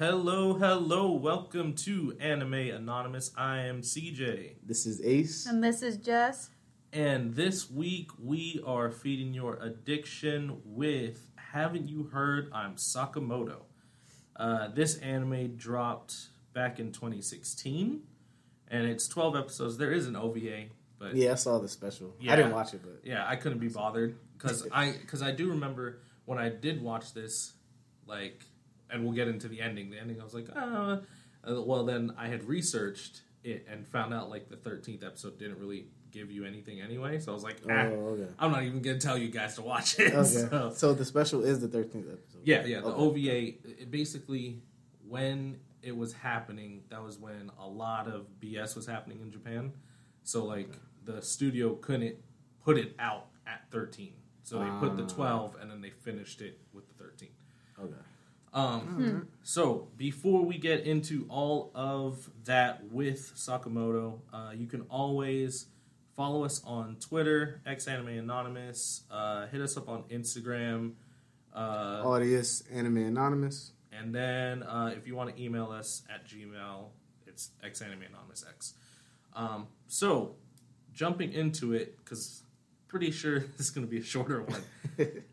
Hello, hello, welcome to Anime Anonymous. I am CJ. This is Ace. And this is Jess. And this week we are feeding your addiction with Haven't You Heard I'm Sakamoto. This anime dropped back in 2016, and it's 12 episodes. There is an OVA. But yeah, I saw the special. Yeah, I didn't watch it, but... Yeah, I couldn't be bothered, because I do remember when I did watch this, like... And we'll get into the ending. The ending, I was like, well, then I had researched it and found out, like, the 13th episode didn't really give you anything anyway. So I was like, I'm not even going to tell you guys to watch it. Okay. So the special is the 13th episode. Yeah. The OVA, it basically, when it was happening, that was when a lot of BS was happening in Japan. So, like, the studio couldn't put it out at 13. So they put the 12, and then they finished it with the 13. Okay. So before we get into all of that with Sakamoto, you can always follow us on Twitter, xAnimeAnonymous, hit us up on Instagram, Audius Anime Anonymous, and then if you want to email us at Gmail, it's xAnimeAnonymousX. So jumping into it, because pretty sure this is going to be a shorter one.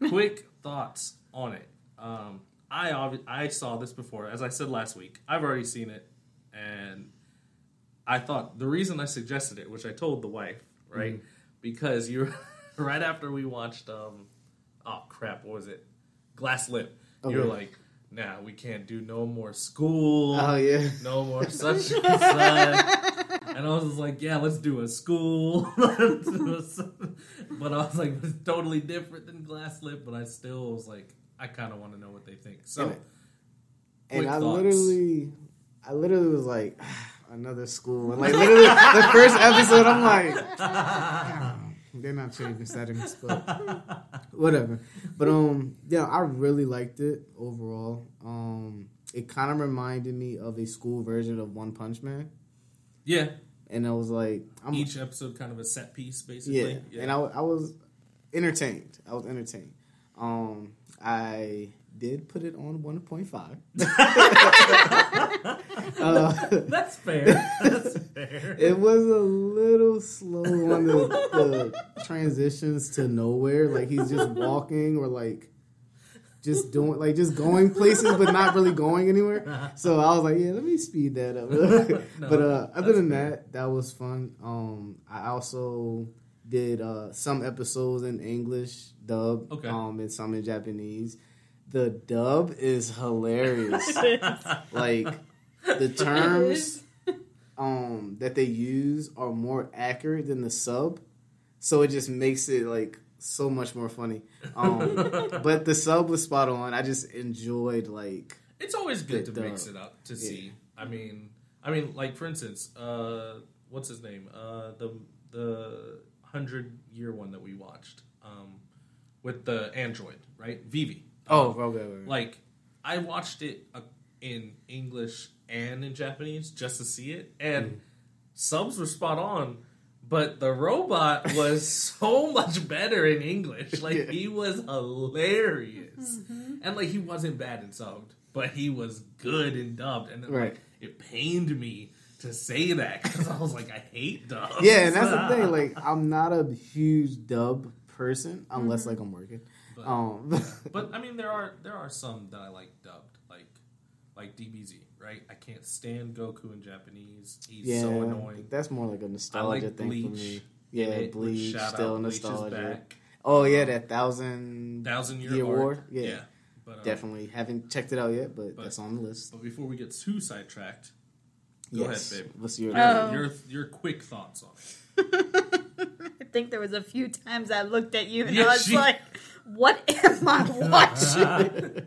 Quick thoughts on it. I saw this before, as I said last week. I've already seen it, and I thought the reason I suggested it, which I told the wife, right, because you right after we watched, what was it, Glasslip? Okay. You were like, nah, we can't do no more school. Oh yeah, no more such and such. And I was just like, yeah, let's do a school. But I was like, it's totally different than Glasslip. But I still was like, I kind of want to know what they think. So, and I literally was like, another school. And like literally the first episode, I'm like, they're not changing settings, but whatever. But yeah, I really liked it overall. It kind of reminded me of a school version of One Punch Man. Yeah, and I was like, each episode kind of a set piece, basically. Yeah. And I was entertained. I did put it on 1.5. That's fair. It was a little slow on the transitions to nowhere. Like, he's just walking or, like, just doing, like, just going places but not really going anywhere. So I was like, yeah, let me speed that up. But other than that was fun. I also... did some episodes in English dub, and some in Japanese. The dub is hilarious. Like, the terms that they use are more accurate than the sub, so it just makes it, like, so much more funny. But the sub was spot on. I just enjoyed, like... It's always good to mix it up to see. I mean, like, for instance, what's his name? The 100-year one that we watched with the android, right? Vivi. Okay. Like, I watched it in English and in Japanese just to see it, and subs were spot on, but the robot was so much better in English. Like, he was hilarious. And, like, he wasn't bad in subbed, but he was good in dubbed, and like, it pained me to say that, because I was like, I hate dubs. Yeah, and that's the thing. Like, I'm not a huge dub person, unless, like, I'm working. But, but I mean, there are some that I like dubbed, like DBZ, right? I can't stand Goku in Japanese. He's so annoying. That's more like a nostalgia thing for me. Yeah, Bleach, still nostalgia. Oh, yeah, that thousand year war. Yeah. But, definitely. Haven't checked it out yet, but that's on the list. But before we get too sidetracked... Go ahead, babe. Let's hear your quick thoughts on it. I think there was a few times I looked at you and I was like, what am I watching?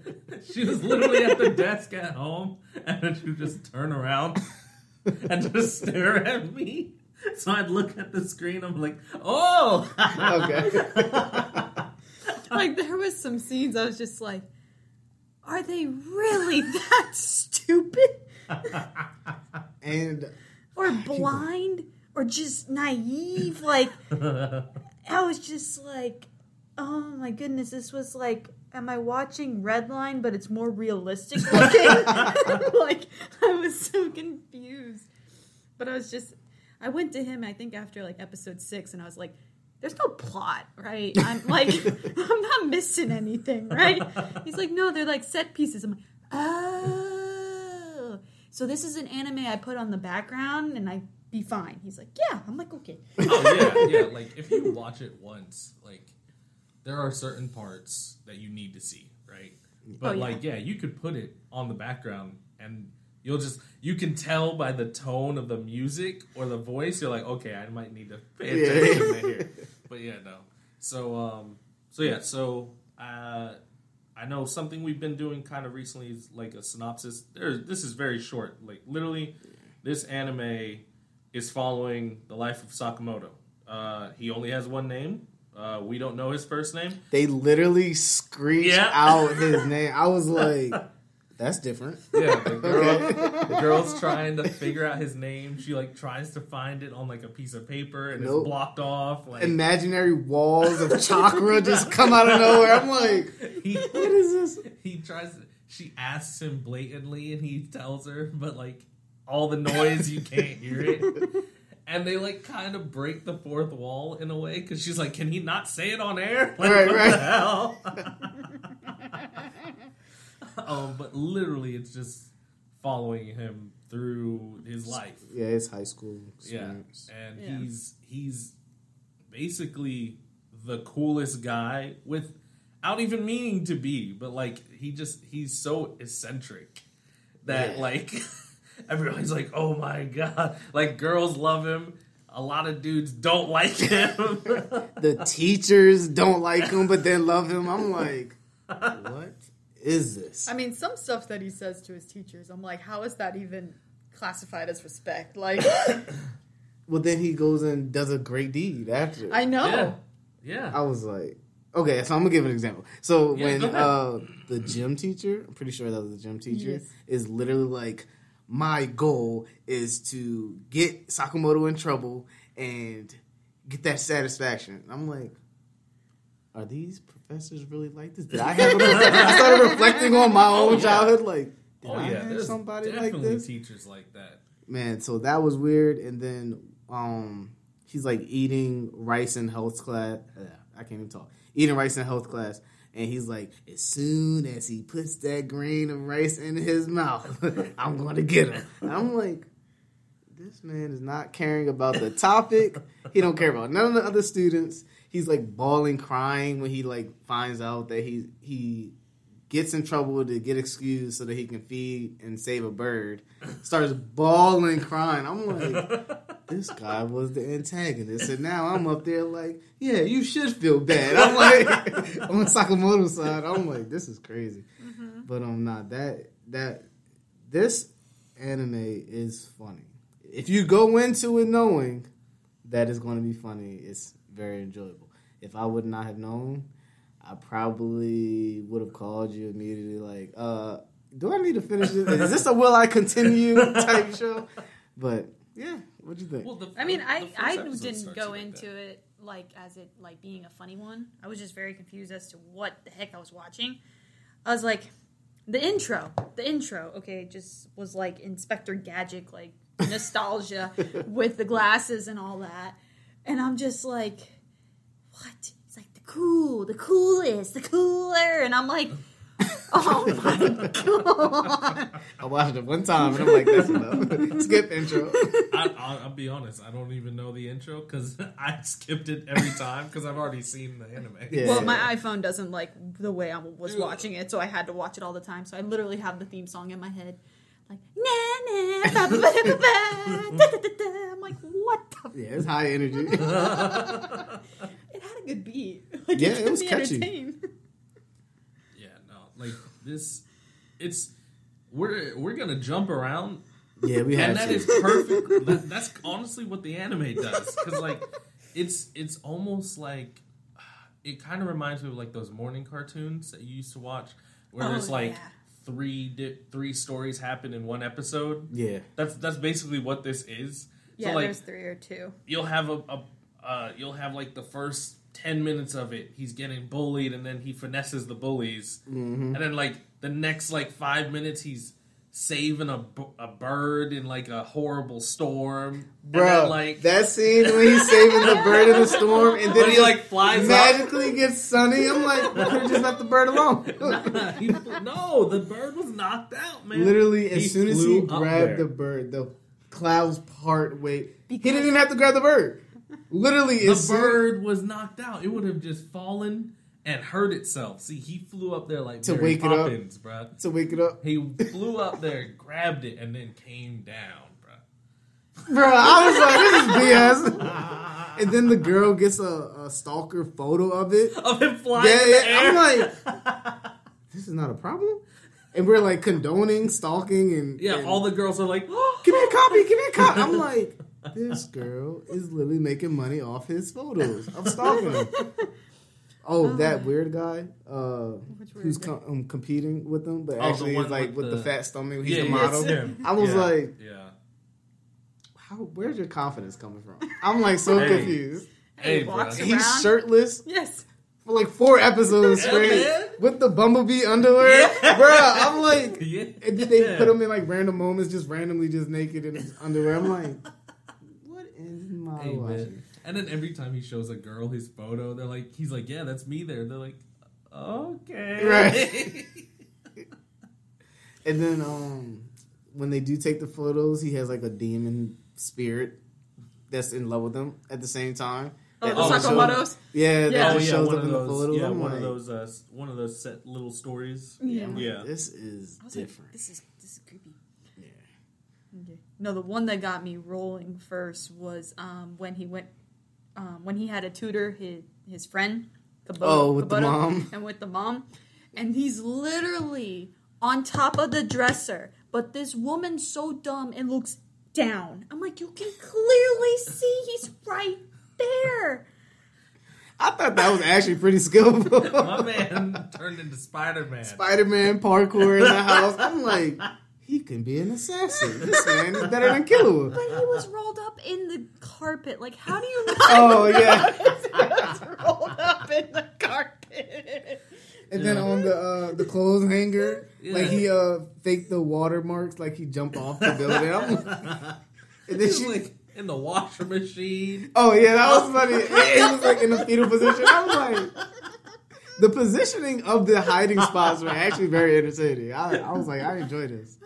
She was literally at the desk at home, and then she would just turn around and just stare at me. So I'd look at the screen, I'm like, oh! Okay. Like, there was some scenes I was just like, are they really that stupid? And or blind or just naive. Like, I was just like, oh my goodness, this was like am I watching Redline, but it's more realistic looking? Like, I was so confused. But I was just, I went to him, I think, after, like, episode 6, and I was like, there's no plot, right? I'm like, I'm not missing anything, right? He's like, no, they're, like, set pieces. I'm like, oh. So this is an anime I put on the background, and I be fine. He's like, yeah. I'm like, okay. Oh, yeah, yeah. Like, if you watch it once, like, there are certain parts that you need to see, right? But, oh, yeah. Like, yeah, you could put it on the background, and you'll just, you can tell by the tone of the music or the voice, you're like, okay, I might need to pay attention here. But, yeah, no. So, I know something we've been doing kind of recently is, like, a synopsis. This is very short. Like, literally, this anime is following the life of Sakamoto. He only has one name. We don't know his first name. They literally screech out his name. I was like, that's different. Yeah, the girl's trying to figure out his name. She, like, tries to find it on, like, a piece of paper, and it's blocked off. Like, imaginary walls of chakra just come out of nowhere. I'm like, what is this? She asks him blatantly, and he tells her, but, like, all the noise, you can't hear it. And they, like, kind of break the fourth wall in a way, because she's like, can he not say it on air? Like, what the hell? But literally, it's just following him through his life. Yeah, his high school experience. Yeah, and he's basically the coolest guy without even meaning to be. But, like, he's so eccentric that, like... Everybody's like, oh my god. Like, girls love him. A lot of dudes don't like him. The teachers don't like him, but then love him. I'm like, what is this? I mean, some stuff that he says to his teachers, I'm like, how is that even classified as respect? Like, well, then he goes and does a great deed after. I know. Yeah. I was like, okay, so I'm going to give an example. So when the gym teacher, I'm pretty sure that was the gym teacher, is literally like, my goal is to get Sakamoto in trouble and get that satisfaction. I'm like, are these professors really like this? Did I have? I started reflecting on my own childhood. Like, did I have somebody like this? Definitely teachers like that. Man, so that was weird. And then he's like eating rice in health class. I can't even talk. Eating rice in health class. And he's like, as soon as he puts that grain of rice in his mouth, I'm going to get him. And I'm like, this man is not caring about the topic. He don't care about none of the other students. He's like bawling, crying when he like finds out that he gets in trouble to get excused so that he can feed and save a bird. Starts bawling, crying. I'm like, this guy was the antagonist, and now I'm up there like, yeah, you should feel bad. I'm like, on Sakamoto's side, I'm like, this is crazy. Mm-hmm. But I'm not. This anime is funny. If you go into it knowing that it's going to be funny, it's very enjoyable. If I would not have known, I probably would have called you immediately like, do I need to finish this? Is this a will I continue type show? But, yeah. What do you think? Well, I didn't go into it like as it like being a funny one. I was just very confused as to what the heck I was watching. I was like, the intro, okay, just was like Inspector Gadget, like nostalgia with the glasses and all that. And I'm just like, what? It's like the cool, the coolest, the cooler. And I'm like, oh my god! I watched it one time and I'm like, that's enough. Skip intro. I'll be honest, I don't even know the intro because I skipped it every time because I've already seen the anime. Yeah. Well, my iPhone doesn't like the way I was watching it, so I had to watch it all the time. So I literally have the theme song in my head, like na na ba ba ba ba da da da. I'm like, what the? Yeah, it's high energy. It had a good beat. Like, yeah, it was catchy. Entertained. Like this, it's we're gonna jump around. Yeah, we have, and that is perfect. That's honestly what the anime does, because like it's almost like it kind of reminds me of like those morning cartoons that you used to watch, where there's like three stories happen in one episode. Yeah, that's basically what this is. Yeah, so, like, there's 3 or 2. You'll have like the first 10 minutes of it, he's getting bullied, and then he finesses the bullies, mm-hmm. and then like the next like 5 minutes, he's saving a bird in like a horrible storm. Bro, and then, like that scene when he's saving the bird in the storm, and then he like flies magically up. Gets sunny. I'm like, well, could just let the bird alone. No, the bird was knocked out, man. Literally, as soon as he grabbed the bird, the clouds part way. He didn't even have to grab the bird. Literally, the bird was knocked out. It would have just fallen and hurt itself. See, he flew up there like Mary Poppins, bro. To wake it up. He flew up there, grabbed it, and then came down, bro. Bro, I was like, this is BS. And then the girl gets a stalker photo of it. Of him flying in the air. I'm like, this is not a problem. And we're like condoning stalking. And all the girls are like, oh, give me a copy, give me a copy. I'm like, this girl is literally making money off his photos. I'm stalking him. Oh, that weird guy who's competing with him, but actually he's like with the fat stomach. He's the model. I was like, where's your confidence coming from? I'm like so confused. Hey, bro. He's shirtless. Yes. For like 4 episodes straight with the bumblebee underwear. Yeah. Bro, I'm like, and they put him in like random moments, just randomly just naked in his underwear. I'm like, what is my life? And then every time he shows a girl his photo, they're like, he's like, yeah, that's me there. They're like, okay. Right. And then when they do take the photos, he has like a demon spirit that's in love with him at the same time. Oh, the Sakamoto's? Shows up in the photos. Yeah, one of those set little stories. Yeah. Yeah. This is different. Like, this is creepy. Yeah. Okay. No, the one that got me rolling first was when he went... when he had a tutor, his friend, Kabuto, the mom. And with the mom. And he's literally on top of the dresser. But this woman's so dumb and looks down. I'm like, you can clearly see he's right there. I thought that was actually pretty skillful. My man turned into Spider-Man. Spider-Man parkour in the house. I'm like... he can be an assassin. This man is better than Killua. But he was rolled up in the carpet. Like, how do you... He was rolled up in the carpet. And then on the clothes hanger, like he faked the watermarks, like he jumped off the building. And then she... like in the washer machine. Oh, yeah, that was funny. It was like in a fetal position. I was like... the positioning of the hiding spots were actually very entertaining. I was like, I enjoy this.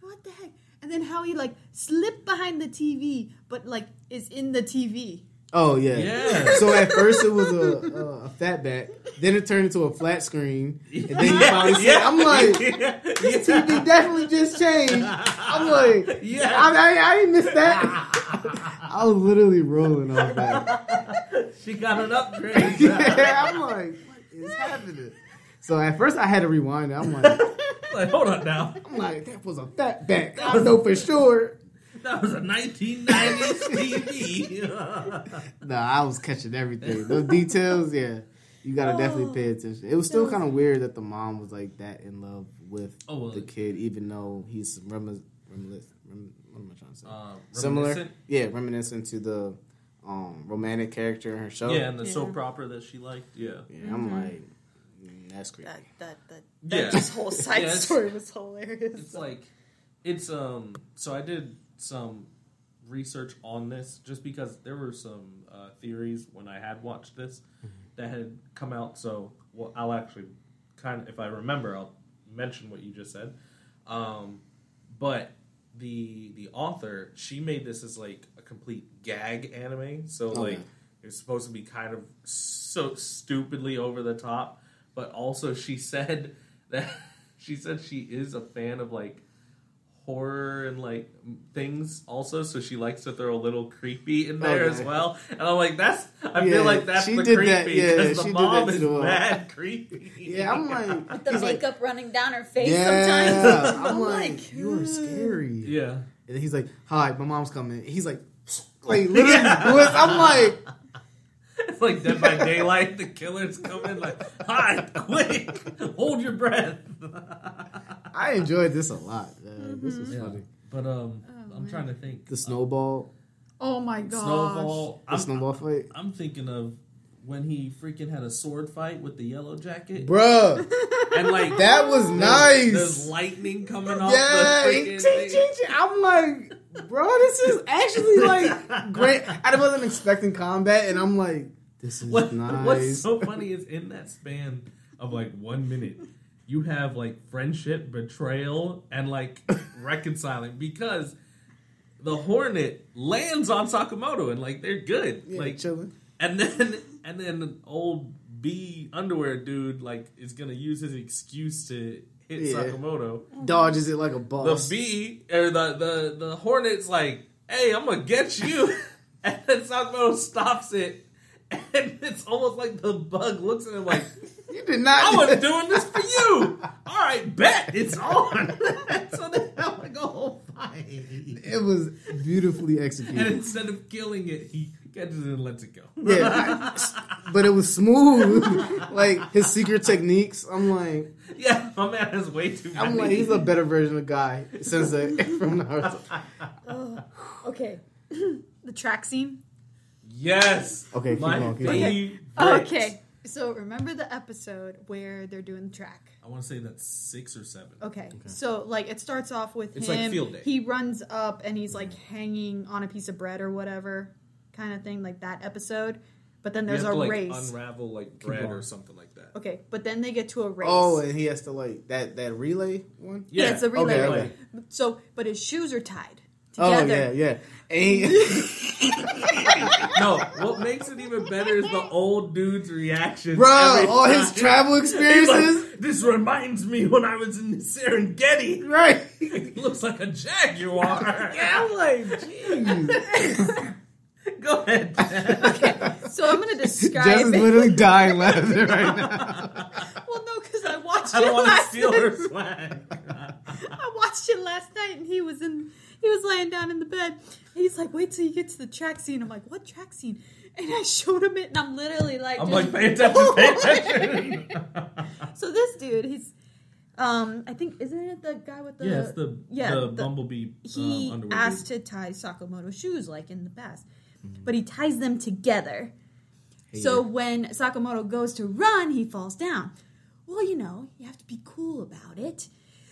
What the heck? And then how he like slipped behind the TV, but like is in the TV. Oh yeah. So at first it was a fat back, then it turned into a flat screen, and then he finally said, "I'm like, this TV definitely just changed." I'm like, I didn't miss that. I was literally rolling on that. She got an upgrade. I'm like, what is happening? So at first I had to rewind it. I'm like, hold on now. I'm like, that was a fat back. I know for sure. That was a 1990s TV. I was catching everything. Those details, you gotta definitely pay attention. It was still kind of weird that the mom was like that in love with the kid, even though he's similar, reminiscent to the romantic character in her show. Yeah, and the soap opera that she liked. Yeah, I'm like, that's creepy. That this whole side story was hilarious. It's like. So I did some research on this just because there were some theories when I had watched this that had come out. So I'll actually kind of, if I remember, I'll mention what you just said. But the author, she made this as like a complete gag anime. So like it's supposed to be kind of so stupidly over the top. But also she said that she is a fan of like horror and like things also, so she likes to throw a little creepy in there as well. And I'm like, I feel like that's the creepy because the mom is mad creepy. Yeah, I'm like, with the makeup running down her face sometimes. I'm like, you are scary. Yeah. And he's like, hi, my mom's coming. He's like literally, I'm like, it's like Dead by Daylight. The killer's coming. Like, hi, quick, hold your breath. I enjoyed this a lot. This was funny. But I'm trying to think. The snowball. Oh my gosh. The snowball fight. I'm thinking of when he freaking had a sword fight with the yellow jacket. Bruh. And like that was nice. There's lightning coming off the freaking thing. I'm like, bro, this is actually like great. I wasn't expecting combat and I'm like, this is nice. What's so funny is in that span of like 1 minute, you have like friendship, betrayal, and like reconciling because the Hornet lands on Sakamoto and like they're good. Yeah, like chilling. And then the old B underwear dude like is gonna use his excuse to hit Sakamoto. Dodges it like a boss. The B or the Hornet's like, hey, I'm gonna get you. And then Sakamoto stops it. And it's almost like the bug looks at him like, you did not. I was doing this for you. All right, bet it's on. So they have like a whole fight. It was beautifully executed. And instead of killing it, he catches it and lets it go. Yeah, but it was smooth. Like his secret techniques, I'm like, yeah, my man has way too. I'm like, he's a better version of Guy Sensei from Naruto. Okay, the track scene. Yes. Okay. Keep on, keep on. Okay. So remember the episode where they're doing the track? I want to say that's 6 or 7. Okay. So like it starts off with it's him. It's like field day. He runs up and he's like hanging on a piece of bread or whatever, kind of thing, like that episode. But then there's a race. Like, unravel like bread or something like that. Okay. But then they get to a race. Oh, and he has to like that relay one. Yeah, it's a relay. Okay. So, but his shoes are tied. Together. Oh, yeah, yeah. No, what makes it even better is the old dude's reactions. Bro, all his travel experiences. Like, this reminds me when I was in the Serengeti. Right. It looks like a jaguar. Yeah, I'm like, jeez. Go ahead. Okay, so I'm going to describe Jess is literally dying laughing right now. Well, no, because I watched it last night. I don't want to steal her swag. I watched it last night, and he was laying down in the bed. And he's like, wait till you get to the track scene. I'm like, what track scene? And I showed him it, and I'm literally like... I'm like, pay attention. So this dude, he's... I think, isn't it the guy with the... Yeah, it's the bumblebee he underwear. He asked to tie Sakamoto's shoes, like in the past. Mm-hmm. But he ties them together. Hey. So when Sakamoto goes to run, he falls down. Well, you know, you have to be cool about it.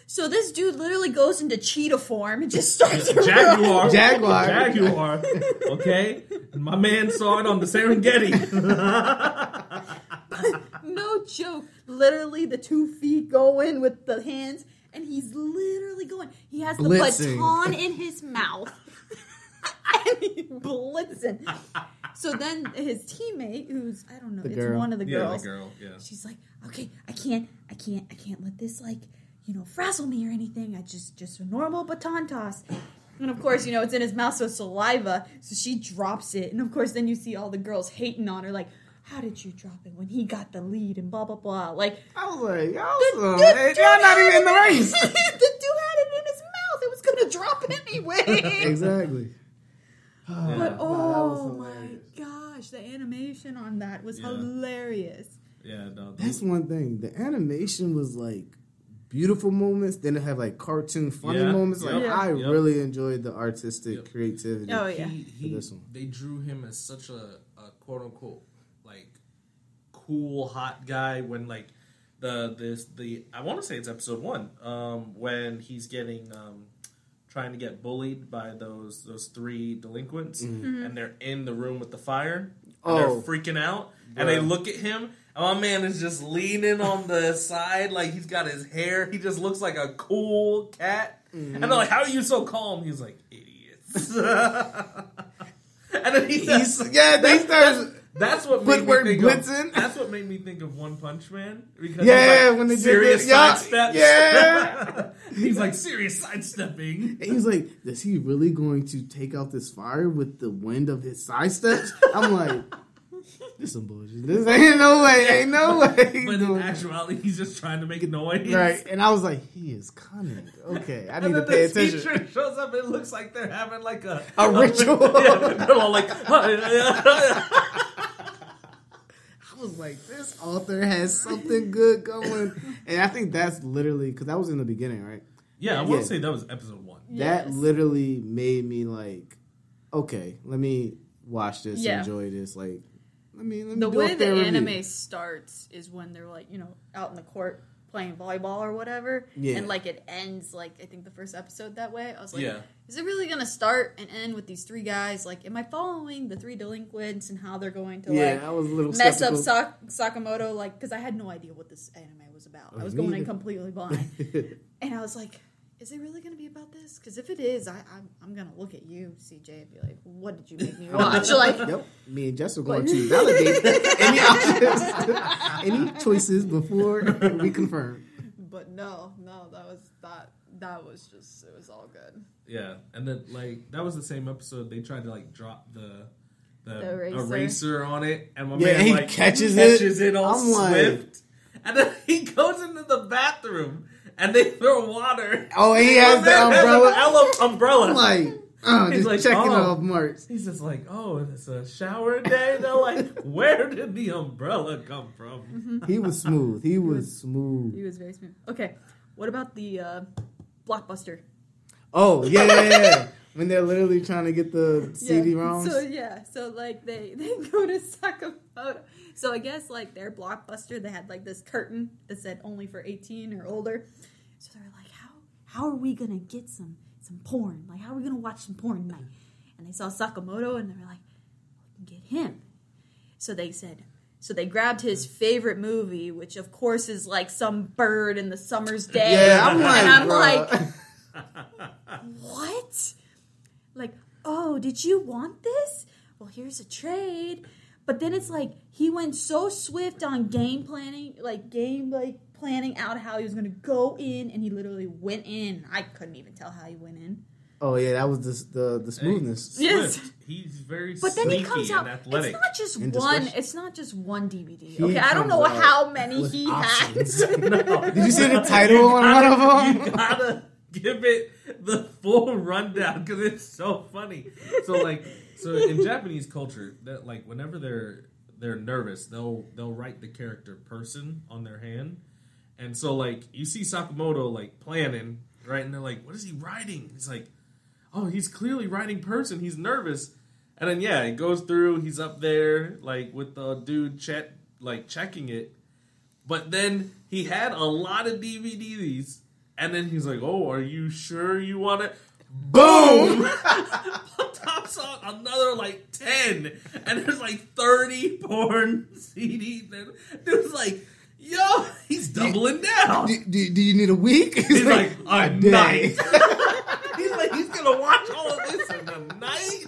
So this dude literally goes into cheetah form and just starts to run. Jaguar. Okay? My man saw it on the Serengeti. But no joke. Literally the 2 feet go in with the hands, and he's literally going. He has the baton in his mouth. And he's blitzing. So then his teammate, who's, I don't know, one of the girls. Yeah, the girl, yeah. She's like, okay, I can't let this, like... you know, frazzle me or anything. I just a normal baton toss. And of course, you know, it's in his mouth, so saliva. So she drops it. And of course, then you see all the girls hating on her, like, how did you drop it when he got the lead and blah, blah, blah. Like, I was like, awesome. Y'all not even in the race. The dude had it in his mouth. It was going to drop anyway. Exactly. But oh my gosh, the animation on that was hilarious. Yeah, no. That's one thing. The animation was like, beautiful moments, then they have like cartoon funny moments. Like I really enjoyed the artistic creativity. Oh yeah, for this one. They drew him as such a quote unquote like cool hot guy when like the I want to say it's episode 1 when he's getting trying to get bullied by those 3 delinquents and they're in the room with the fire. And they're freaking out and they look at him. Oh, my man is just leaning on the side like he's got his hair. He just looks like a cool cat. Mm-hmm. And they're like, how are you so calm? He's like, idiots. And then he says... Yeah, they start... That's what made me think of... That's what made me think of One Punch Man. Because like, when they serious sidesteps. Yeah. He's like, serious sidestepping. And he's like, is he really going to take out this fire with the wind of his sidesteps? I'm like... This some bullshit. This ain't no way. But in actuality, he's just trying to make noise. Right. And I was like, he is cunning. Okay, I need to pay attention. And then the teacher shows up and it looks like they're having like a ritual. Yeah, they're all like... I was like, this author has something good going. And I think that's literally... Because that was in the beginning, right? Yeah, I want to say that was episode 1. That literally made me like, okay, let me watch this, enjoy this, like... let me the way the anime starts is when they're like, you know, out in the court playing volleyball or whatever, yeah. And like it ends like I think the first episode that way. I was like, yeah. Is it really gonna start and end with these three guys? Like, am I following the three delinquents and how they're going to I was a little mess skeptical. Up Sakamoto? Like, because I had no idea what this anime was about. I was going in completely blind, and I was like, is it really going to be about this? Because if it is, I'm going to look at you, CJ, and be like, what did you make me watch? Like, yep, me and Jess are going to validate any options, any choices before we confirm. But no, that was just, it was all good. Yeah, and then, like, that was the same episode they tried to, like, drop the eraser on it, and my man, he like, catches it all swift, and then he goes into the bathroom. And they throw water. Oh, he has the umbrella. Has an umbrella. I'm like, oh, he's just like, checking off marks. He's just like, oh, it's a shower day. They're like, where did the umbrella come from? Mm-hmm. He was smooth. He was very smooth. Okay, what about the Blockbuster? Oh, yeah. When they're literally trying to get the CD-ROMs. So like they go to Sakamoto. So I guess like their Blockbuster, they had like this curtain that said only for 18 or older. So they're like, how are we gonna get some porn? Like, how are we gonna watch some porn tonight? And they saw Sakamoto and they were like, we can get him. So they grabbed his favorite movie, which of course is like some bird in the summer's day. Yeah, I'm like, what? Like, oh, did you want this? Well, here's a trade. But then it's like he went so swift on game planning out how he was going to go in, and he literally went in. I couldn't even tell how he went in. Oh yeah, that was the smoothness. Yes, he's very. But then he comes out. Athletic. It's not just one DVD. Okay, I don't know how many he had. No. Did you see the title on one of them? You gotta give it the full rundown because it's so funny. So in Japanese culture, that like whenever they're nervous, they'll write the character person on their hand, and so like you see Sakamoto like planning right, and they're like, what is he writing? He's like, oh, he's clearly writing person. He's nervous, and then yeah, it goes through. He's up there like with the dude checking it, but then he had a lot of DVDs. And then he's like, oh, are you sure you want it? Boom! Pops on another, like, 10. And there's, like, 30 porn CDs. Dude's like, yo, he's doubling down. Do you need a week? He's like a night. He's like, he's going to watch all of this in a night?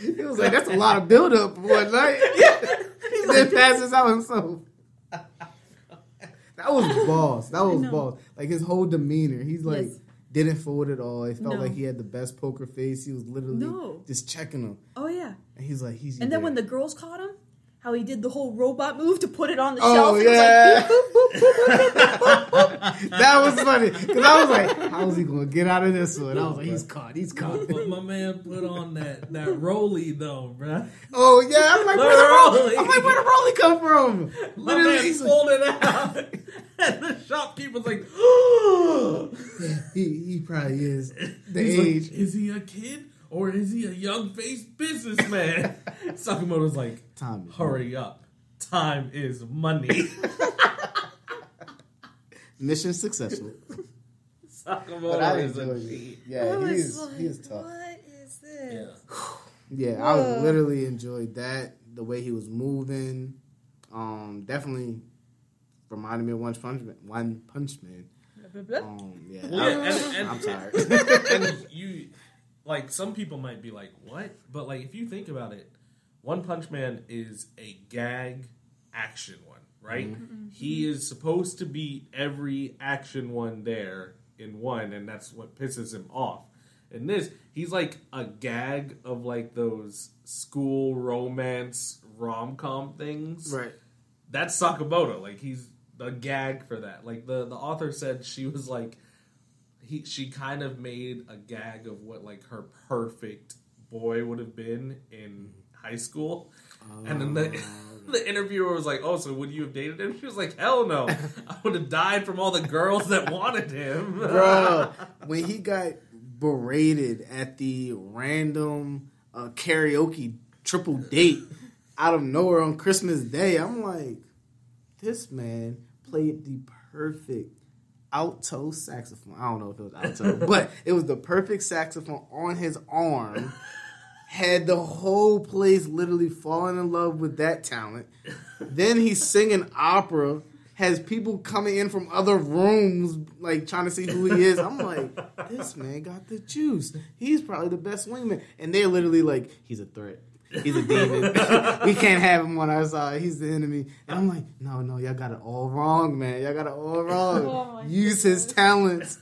He was like, that's a lot of buildup for one night. Yeah. He's like, passes out himself. That was boss. Like, his whole demeanor. He's like, didn't fold at all. It felt like he had the best poker face. He was literally just checking him. Oh, yeah. And he's like, then when the girls caught him, how he did the whole robot move to put it on the shelf. Oh, yeah. Like, that was funny. Because I was like, how is he going to get out of this one? I was like, he's caught. But my man put on that rollie, though, bruh. Oh, yeah. I'm like, where the rollie come from? My man pulled it out. And the shopkeeper's like, oh. Yeah, he probably is. He's age. Like, is he a kid? Or is he a young-faced businessman? Sakamoto's like, hurry up. Time is money. Mission successful. Sakamoto is a cheat. Yeah, he is tough. What is this? Yeah, yeah, I literally enjoyed that. The way he was moving. Definitely reminded me of One Punch Man. Yeah. And I'm tired. And you... Like, some people might be like, what? But, like, if you think about it, One Punch Man is a gag action one, right? Mm-hmm. He is supposed to beat every action one there in one, and that's what pisses him off. In this, he's like a gag of, like, those school romance rom-com things. Right. That's Sakamoto. Like, he's a gag for that. Like, the author said she was like... She kind of made a gag of what, like, her perfect boy would have been in high school. And then the interviewer was like, oh, so would you have dated him? She was like, hell no. I would have died from all the girls that wanted him. Bro, when he got berated at the random karaoke triple date, out of nowhere on Christmas Day. I'm like, this man played the perfect alto saxophone. I don't know if it was alto, but it was the perfect saxophone on his arm. Had the whole place literally falling in love with that talent. Then he's singing opera. Has people coming in from other rooms, like, trying to see who he is. I'm like, this man got the juice. He's probably the best wingman. And they're literally like, he's a threat. He's a demon. We can't have him on our side. He's the enemy. And I'm like, no, y'all got it all wrong, man. Y'all got it all wrong. Oh, use his talents.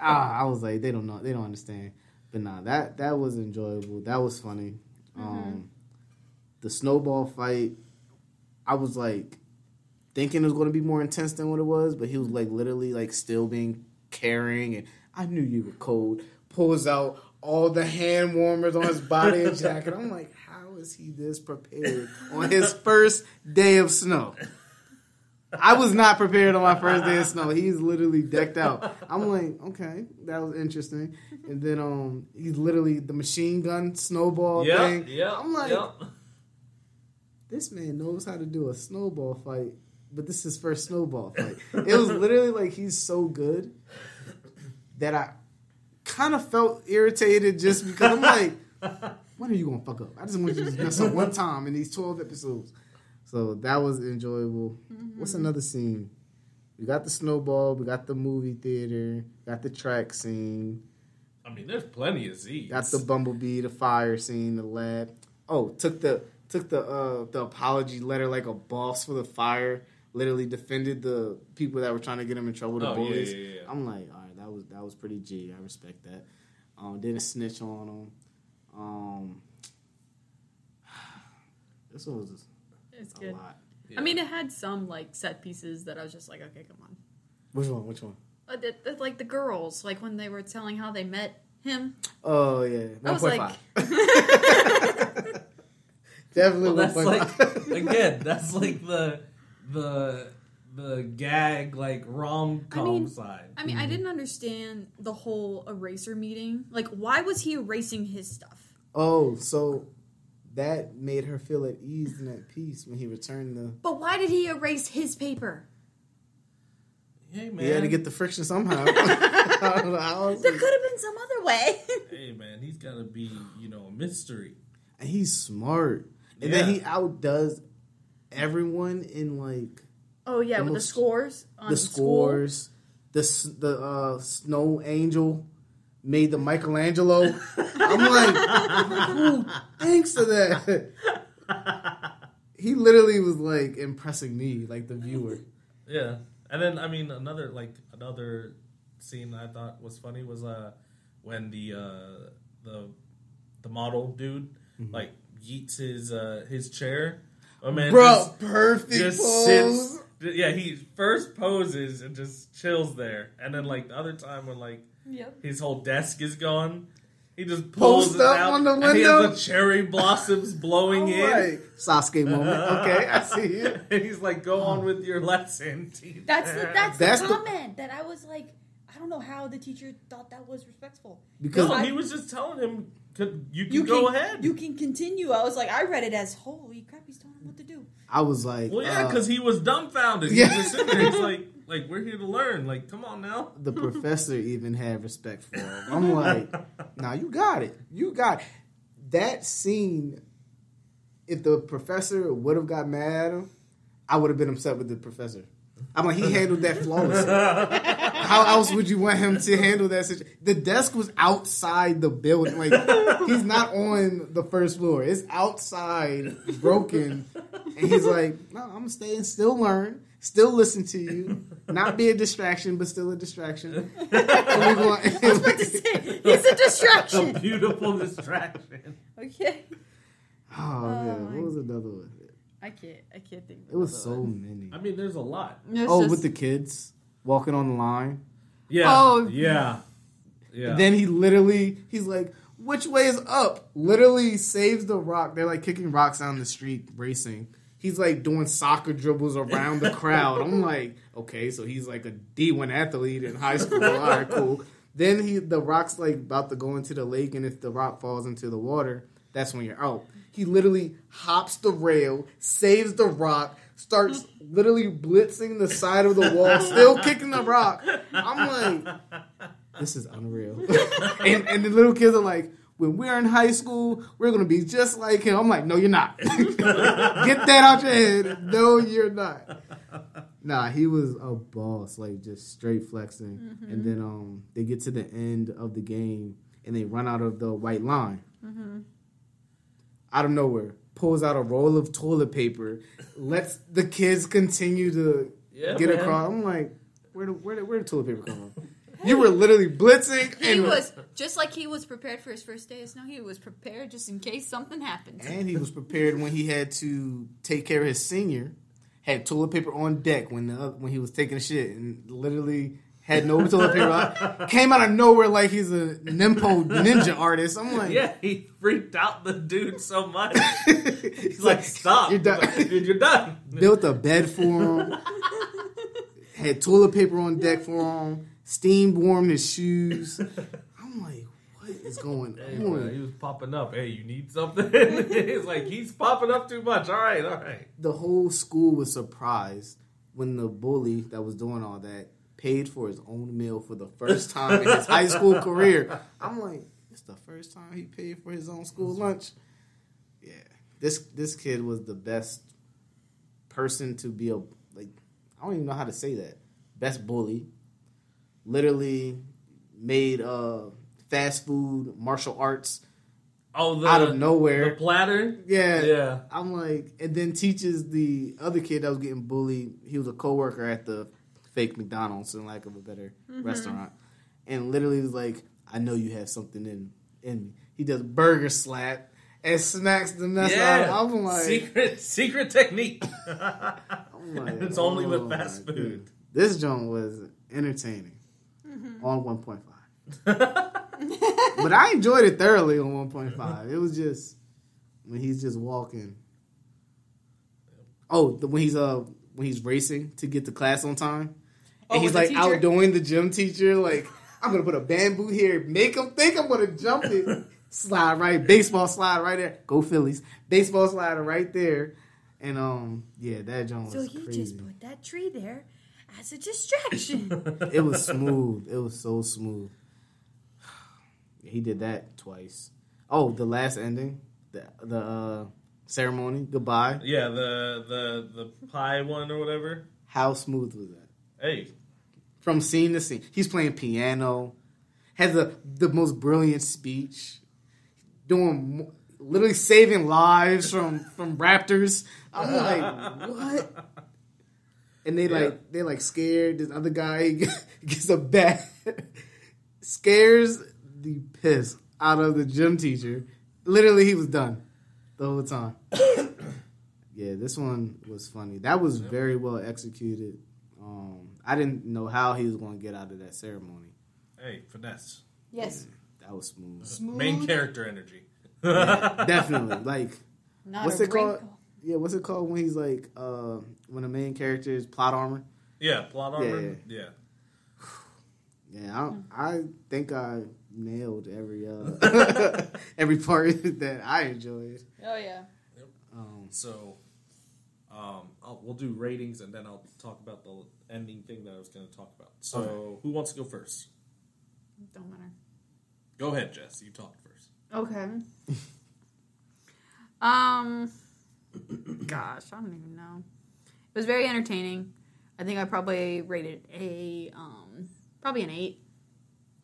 I was like, they don't know. They don't understand. But nah, that was enjoyable. That was funny. Mm-hmm. The snowball fight, I was like, thinking it was going to be more intense than what it was, but he was like literally like still being caring, and I knew you were cold. Pulls out all the hand warmers on his body and jacket. I'm like, how is he this prepared on his first day of snow? I was not prepared on my first day of snow. He's literally decked out. I'm like, okay, that was interesting. And then he's literally the machine gun snowball thing. Yeah, I'm like, this man knows how to do a snowball fight. But this is his first snowball fight. It was literally like he's so good that I kind of felt irritated just because I'm like, when are you going to fuck up? I just want you to mess up one time in these 12 episodes. So that was enjoyable. Mm-hmm. What's another scene? We got the snowball. We got the movie theater. Got the track scene. I mean, there's plenty of Z's. Got the bumblebee, the fire scene, the lab. Oh, took the apology letter like a boss for the fire. Literally defended the people that were trying to get him in trouble, the bullies. Yeah. I'm like, all right, that was pretty G. I respect that. Didn't snitch on him. This one was a lot. Yeah. I mean, it had some like set pieces that I was just like, okay, come on. Which one? Like the girls, like when they were telling how they met him. Oh yeah, 1.5. I was like, definitely. Well, that's like again, that's like the gag, like, rom-com side. I mean, mm-hmm. I didn't understand the whole eraser meeting. Like, why was he erasing his stuff? Oh, so that made her feel at ease and at peace when he returned the... But why did he erase his paper? Hey, man. He had to get the friction somehow. I don't know how else. There could have been some other way. Hey, man, he's got to be, a mystery. And he's smart. And then he outdoes... everyone in like with the scores on the snow angel made the Michelangelo. I'm like, who thinks of that? He literally was like impressing me, like the viewer. Yeah, and then I mean another scene I thought was funny was when the model dude mm-hmm. like yeets his chair. Oh man, bro, perfect pose. Sits. Yeah, he first poses and just chills there. And then, like, the other time when, like, his whole desk is gone, he just pulls it out. On the window. And he has the cherry blossoms blowing in. Like, Sasuke moment. Okay, I see you. And he's like, go on with your lesson, teacher. That's the comment that I was like, I don't know how the teacher thought that was respectful. Because he was just telling him, you can go ahead. You can continue. I was like, I read it as, holy crap, he's telling him what to do. I was like... Well, yeah, because he was dumbfounded. Yeah. He was just sitting there. He's like, we're here to learn. Like, come on now. The professor even had respect for him. I'm like, nah, you got it. You got it. That scene, if the professor would have got mad at him, I would have been upset with the professor. I'm like, he handled that flawlessly. How else would you want him to handle that situation? The desk was outside the building. Like, he's not on the first floor. It's outside, broken. And he's like, no, I'm going to stay and still learn, still listen to you, not be a distraction, but still a distraction. I was about to say, he's a distraction. A beautiful distraction. Okay. Oh, man. What was another one? I can't think of it. It was so many. I mean, there's a lot. With the kids walking on the line. Yeah. Oh. Yeah. Yeah. And then he's like, which way is up? Literally saves the rock. They're like kicking rocks down the street, racing. He's like doing soccer dribbles around the crowd. I'm like, okay, so he's like a D1 athlete in high school. All right, cool. Then the rock's like about to go into the lake, and if the rock falls into the water, that's when you're out. He literally hops the rail, saves the rock, starts literally blitzing the side of the wall, still kicking the rock. I'm like, this is unreal. and the little kids are like, when we're in high school, we're going to be just like him. I'm like, no, you're not. Get that out your head. No, you're not. Nah, he was a boss, like just straight flexing. Mm-hmm. And then they get to the end of the game and they run out of the white line. Mm-hmm. Out of nowhere, pulls out a roll of toilet paper, lets the kids continue to get across. I'm like, where did toilet paper come from? You were literally blitzing. He was just like he was prepared for his first day of snow. He was prepared just in case something happened. And he was prepared when he had to take care of his senior. Had toilet paper on deck when he was taking a shit, and literally had no toilet paper. Came out of nowhere like he's a nimpo ninja artist. I'm like, yeah, he freaked out the dude so much. He's like, stop, you're done. Like, dude, you're done. Built a bed for him. Had toilet paper on deck for him. Steam warmed his shoes. I'm like, what is going on? Man, he was popping up. Hey, you need something? It's like, he's popping up too much. All right. The whole school was surprised when the bully that was doing all that paid for his own meal for the first time in his high school career. I'm like, it's the first time he paid for his own school lunch. Yeah. This kid was the best person to be I don't even know how to say that. Best bully. Literally made fast food, martial arts out of nowhere. The platter? Yeah. I'm like, and then teaches the other kid that was getting bullied. He was a coworker at the fake McDonald's, in lack of a better restaurant. And literally was like, I know you have something in me. He does burger slap and smacks the mess out of him. I'm like, secret technique. I'm like, and it's only with fast food. Dude, this joint was entertaining. On 1.5. But I enjoyed it thoroughly on 1.5. It was just when he's just walking. Oh, when he's racing to get to class on time. And he's like outdoing the gym teacher. Like, I'm going to put a bamboo here. Make him think I'm going to jump it. Slide right. Baseball slide right there. Go Phillies. Baseball slider right there. And, that Jones was crazy. So he just put that tree there. As a distraction. It was smooth. It was so smooth. He did that twice. Oh, the last ending, the ceremony, goodbye. Yeah, the pie one or whatever. How smooth was that? Hey, from scene to scene, he's playing piano, has the most brilliant speech, doing literally saving lives from raptors. I'm like, what? And they scared this other guy. Gets a bat, scares the piss out of the gym teacher. Literally, he was done the whole time. Yeah, this one was funny. That was very well executed. I didn't know how he was going to get out of that ceremony. Hey, finesse. Yes, that was smooth. Main character energy. Yeah, definitely. Like, not what's it called? Yeah, what's it called when he's like, when the main character is plot armor? Yeah, plot armor. Yeah. I think I nailed every every part that I enjoyed. Oh yeah. Yep. We'll do ratings and then I'll talk about the ending thing that I was going to talk about. So Who wants to go first? Don't matter. Go ahead, Jess. You talk first. Okay. Gosh, I don't even know. It was very entertaining. I think I probably rated probably an 8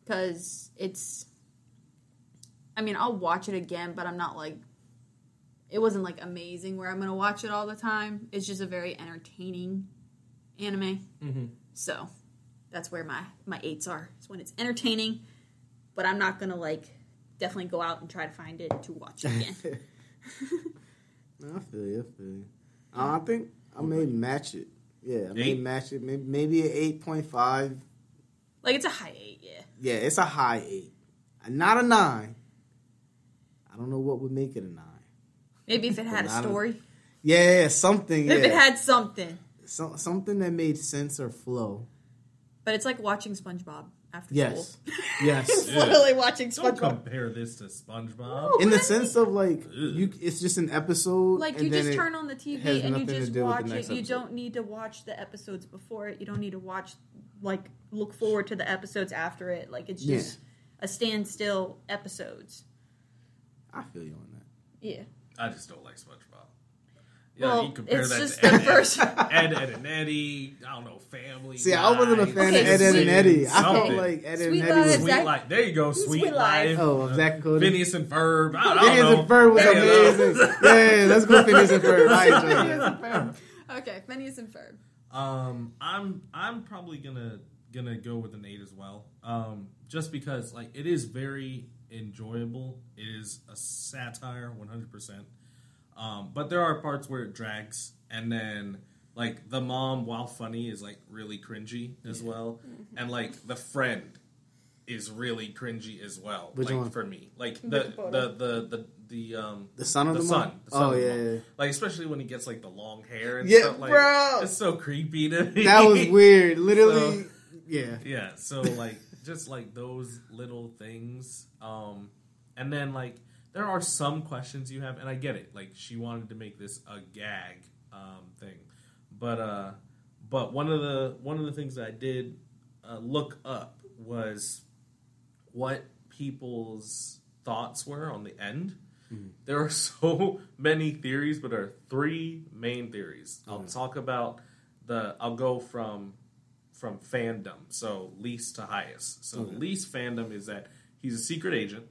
because it's. I mean, I'll watch it again, but I'm not like. It wasn't like amazing where I'm gonna watch it all the time. It's just a very entertaining anime. Mm-hmm. So, that's where my 8s are. It's when it's entertaining, but I'm not gonna definitely go out and try to find it to watch it again. I feel you. I think I may match it. Yeah, I may match it. Maybe an 8.5. Like, it's a high 8, yeah. Yeah, it's a high 8. Not a 9. I don't know what would make it a 9. Maybe if it had a story. Something. If it had something. Something that made sense or flow. But it's like watching SpongeBob. after school. Yes. It's literally watching SpongeBob. Don't compare this to SpongeBob. In the sense of, like, it's just an episode. Like, you just turn on the TV and you just watch it. You don't need to watch the episodes before it. You don't need to watch, like, look forward to the episodes after it. Like, it's just a standstill episodes. I feel you on that. Yeah. I just don't like SpongeBob. Yeah, well, you compare it's that just to Ed and Eddie. I don't know, Family. See, I wasn't a fan of Ed and Eddie. I felt like Ed and Eddie was Sweet Life. There you go, Sweet Life. Oh, Zach Cody. Phineas and Ferb. I don't know. And Ferb was amazing. Yeah, let's go Phineas and Ferb. Okay, Phineas and Ferb. I'm probably gonna go with an 8 as well. Just because like it is very enjoyable. It is a satire, 100%. But there are parts where it drags, and then, like, the mom, while funny, is, like, really cringy as well. Mm-hmm. And, like, the friend is really cringy as well, for me. Like, the son of the mom? The son of the mom. Like, especially when he gets, like, the long hair and stuff. Like, bro! It's so creepy to me. That was weird. Literally, Yeah, so, like, just, like, those little things. And then, like... There are some questions you have, and I get it. Like, she wanted to make this a gag thing. But one of the things that I did look up was what people's thoughts were on the end. Mm-hmm. There are so many theories, but there are 3 main theories. Mm-hmm. I'll go from fandom, so least to highest. So the least fandom is that he's a secret agent.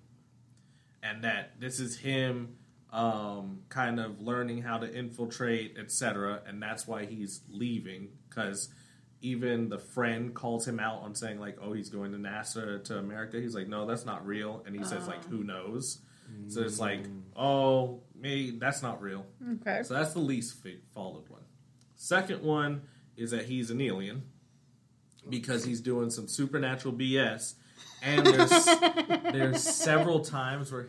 And that this is him kind of learning how to infiltrate, etc. And that's why he's leaving. Because even the friend calls him out on saying, like, oh, he's going to NASA, to America. He's like, no, that's not real. And he says, like, who knows? Mm. So it's like, oh, me, that's not real. Okay. So that's the least followed one. Second one is that he's an alien. Because he's doing some supernatural BS. And there's several times where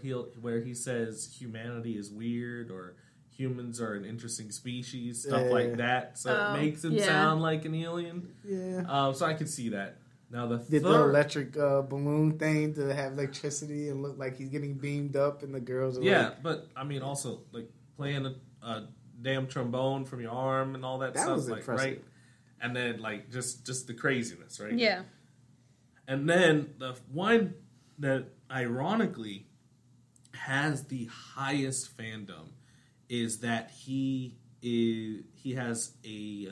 he says humanity is weird or humans are an interesting species, stuff like that. So it makes him sound like an alien. Yeah. So I could see that. Now the electric balloon thing to have electricity and look like he's getting beamed up and the girls are like... but I mean also like playing a damn trombone from your arm and all that stuff. That was impressive. Right? And then like just the craziness, right? Yeah. And then the one that ironically has the highest fandom is that he has a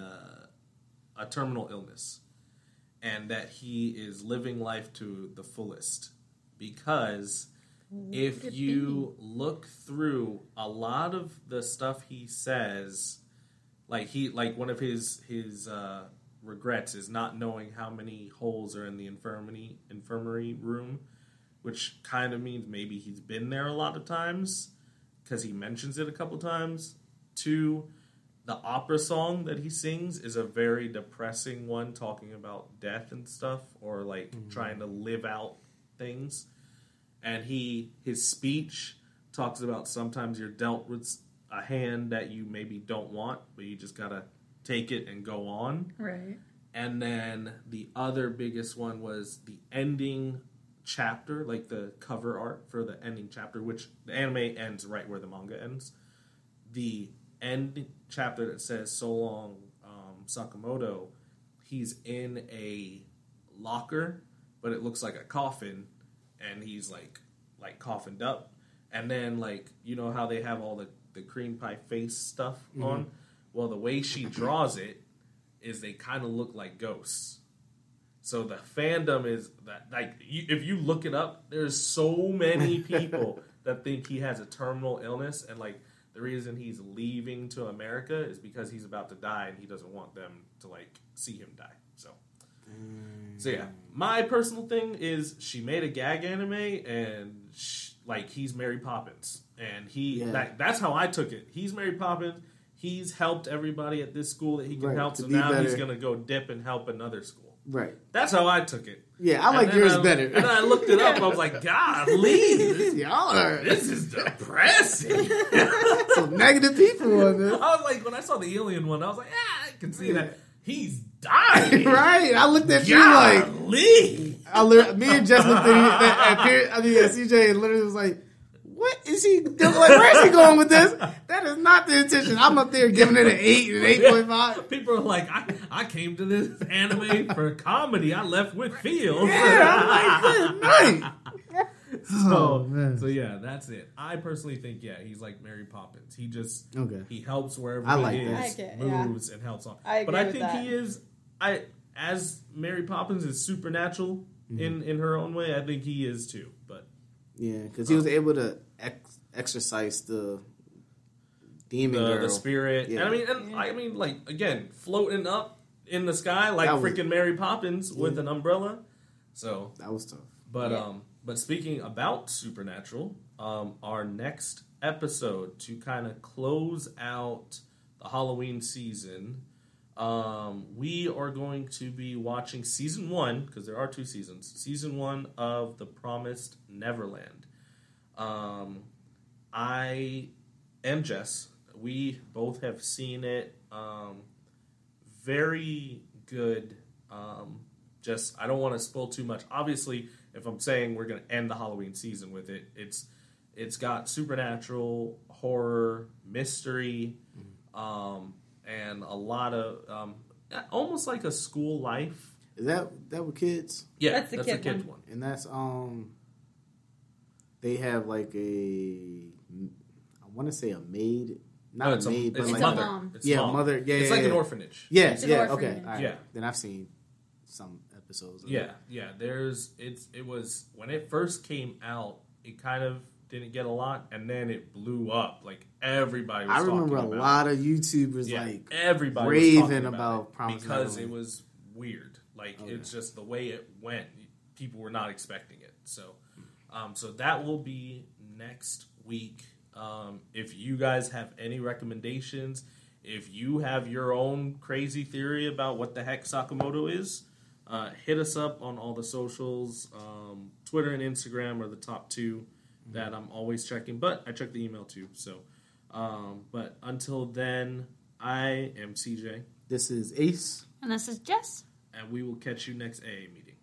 terminal illness and that he is living life to the fullest because if you look through a lot of the stuff he says, like one of his regrets is not knowing how many holes are in the infirmary room, which kind of means maybe he's been there a lot of times because he mentions it a couple times. 2, the opera song that he sings is a very depressing one talking about death and stuff or like trying to live out things. And his speech talks about sometimes you're dealt with a hand that you maybe don't want, but you just gotta take it and go on. Right. And then the other biggest one was the ending chapter, like the cover art for the ending chapter, which the anime ends right where the manga ends. The end chapter that says, so long, Sakamoto, he's in a locker, but it looks like a coffin, and he's like coffined up. And then, like, you know how they have all the cream pie face stuff on? Well, the way she draws it is they kind of look like ghosts. So the fandom is that, like, if you look it up, there's so many people that think he has a terminal illness, and like the reason he's leaving to America is because he's about to die, and he doesn't want them to like see him die. So yeah, my personal thing is she made a gag anime, and like he's Mary Poppins, and that's how I took it. He's Mary Poppins. He's helped everybody at this school that he can help, so now he's going to go dip and help another school. Right. That's how I took it. Yeah, I like yours better. And then I looked it up, I was like, golly, this is depressing. Some negative people on this. I was like, when I saw the alien one, I was like, I can see that. He's dying. Right? I looked at you like... me and Jess looked at you. I mean, CJ literally was like, what is he doing? Like, where is he going with this? That is not the intention. I'm up there giving it an 8 and 8.5. People are like, I came to this anime for comedy. I left with feels. Yeah, I'm like, good night. So yeah, that's it. I personally think, yeah, he's like Mary Poppins. He just he helps wherever moves and helps on. I think he is as Mary Poppins is supernatural in her own way. I think he is too. But yeah, because he was able to exercise the demon girl, the spirit. Yeah. And I mean, like again, floating up in the sky like freaking Mary Poppins with an umbrella. So that was tough. But But speaking about supernatural, our next episode to kind of close out the Halloween season, we are going to be watching season 1, because there are 2 seasons, season 1 of The Promised Neverland. I and Jess, we both have seen it. Very good. Just, I don't want to spoil too much. Obviously, if I'm saying we're going to end the Halloween season with it, it's got supernatural, horror, mystery, and a lot of almost like a school life. Is that with kids? Yeah, that's the kid one. And that's they have like a, I want to say a maid, not a maid, but it's like a mother. Mother. Yeah, it's like an orphanage. Yeah, it's an orphanage. Okay, all right. Yeah. Then I've seen some episodes of it. Yeah. It was when it first came out, it kind of didn't get a lot, and then it blew up. Like everybody was talking about it. I remember a lot of YouTubers everybody raving about it because it was weird. Like it's just the way it went. People were not expecting it. So so that will be next week. If you guys have any recommendations, if you have your own crazy theory about what the heck Sakamoto is, hit us up on all the socials. Twitter and Instagram are the top 2 that I'm always checking, but I check the email too. So, but until then, I am CJ. This is Ace. And this is Jess. And we will catch you next AA meeting.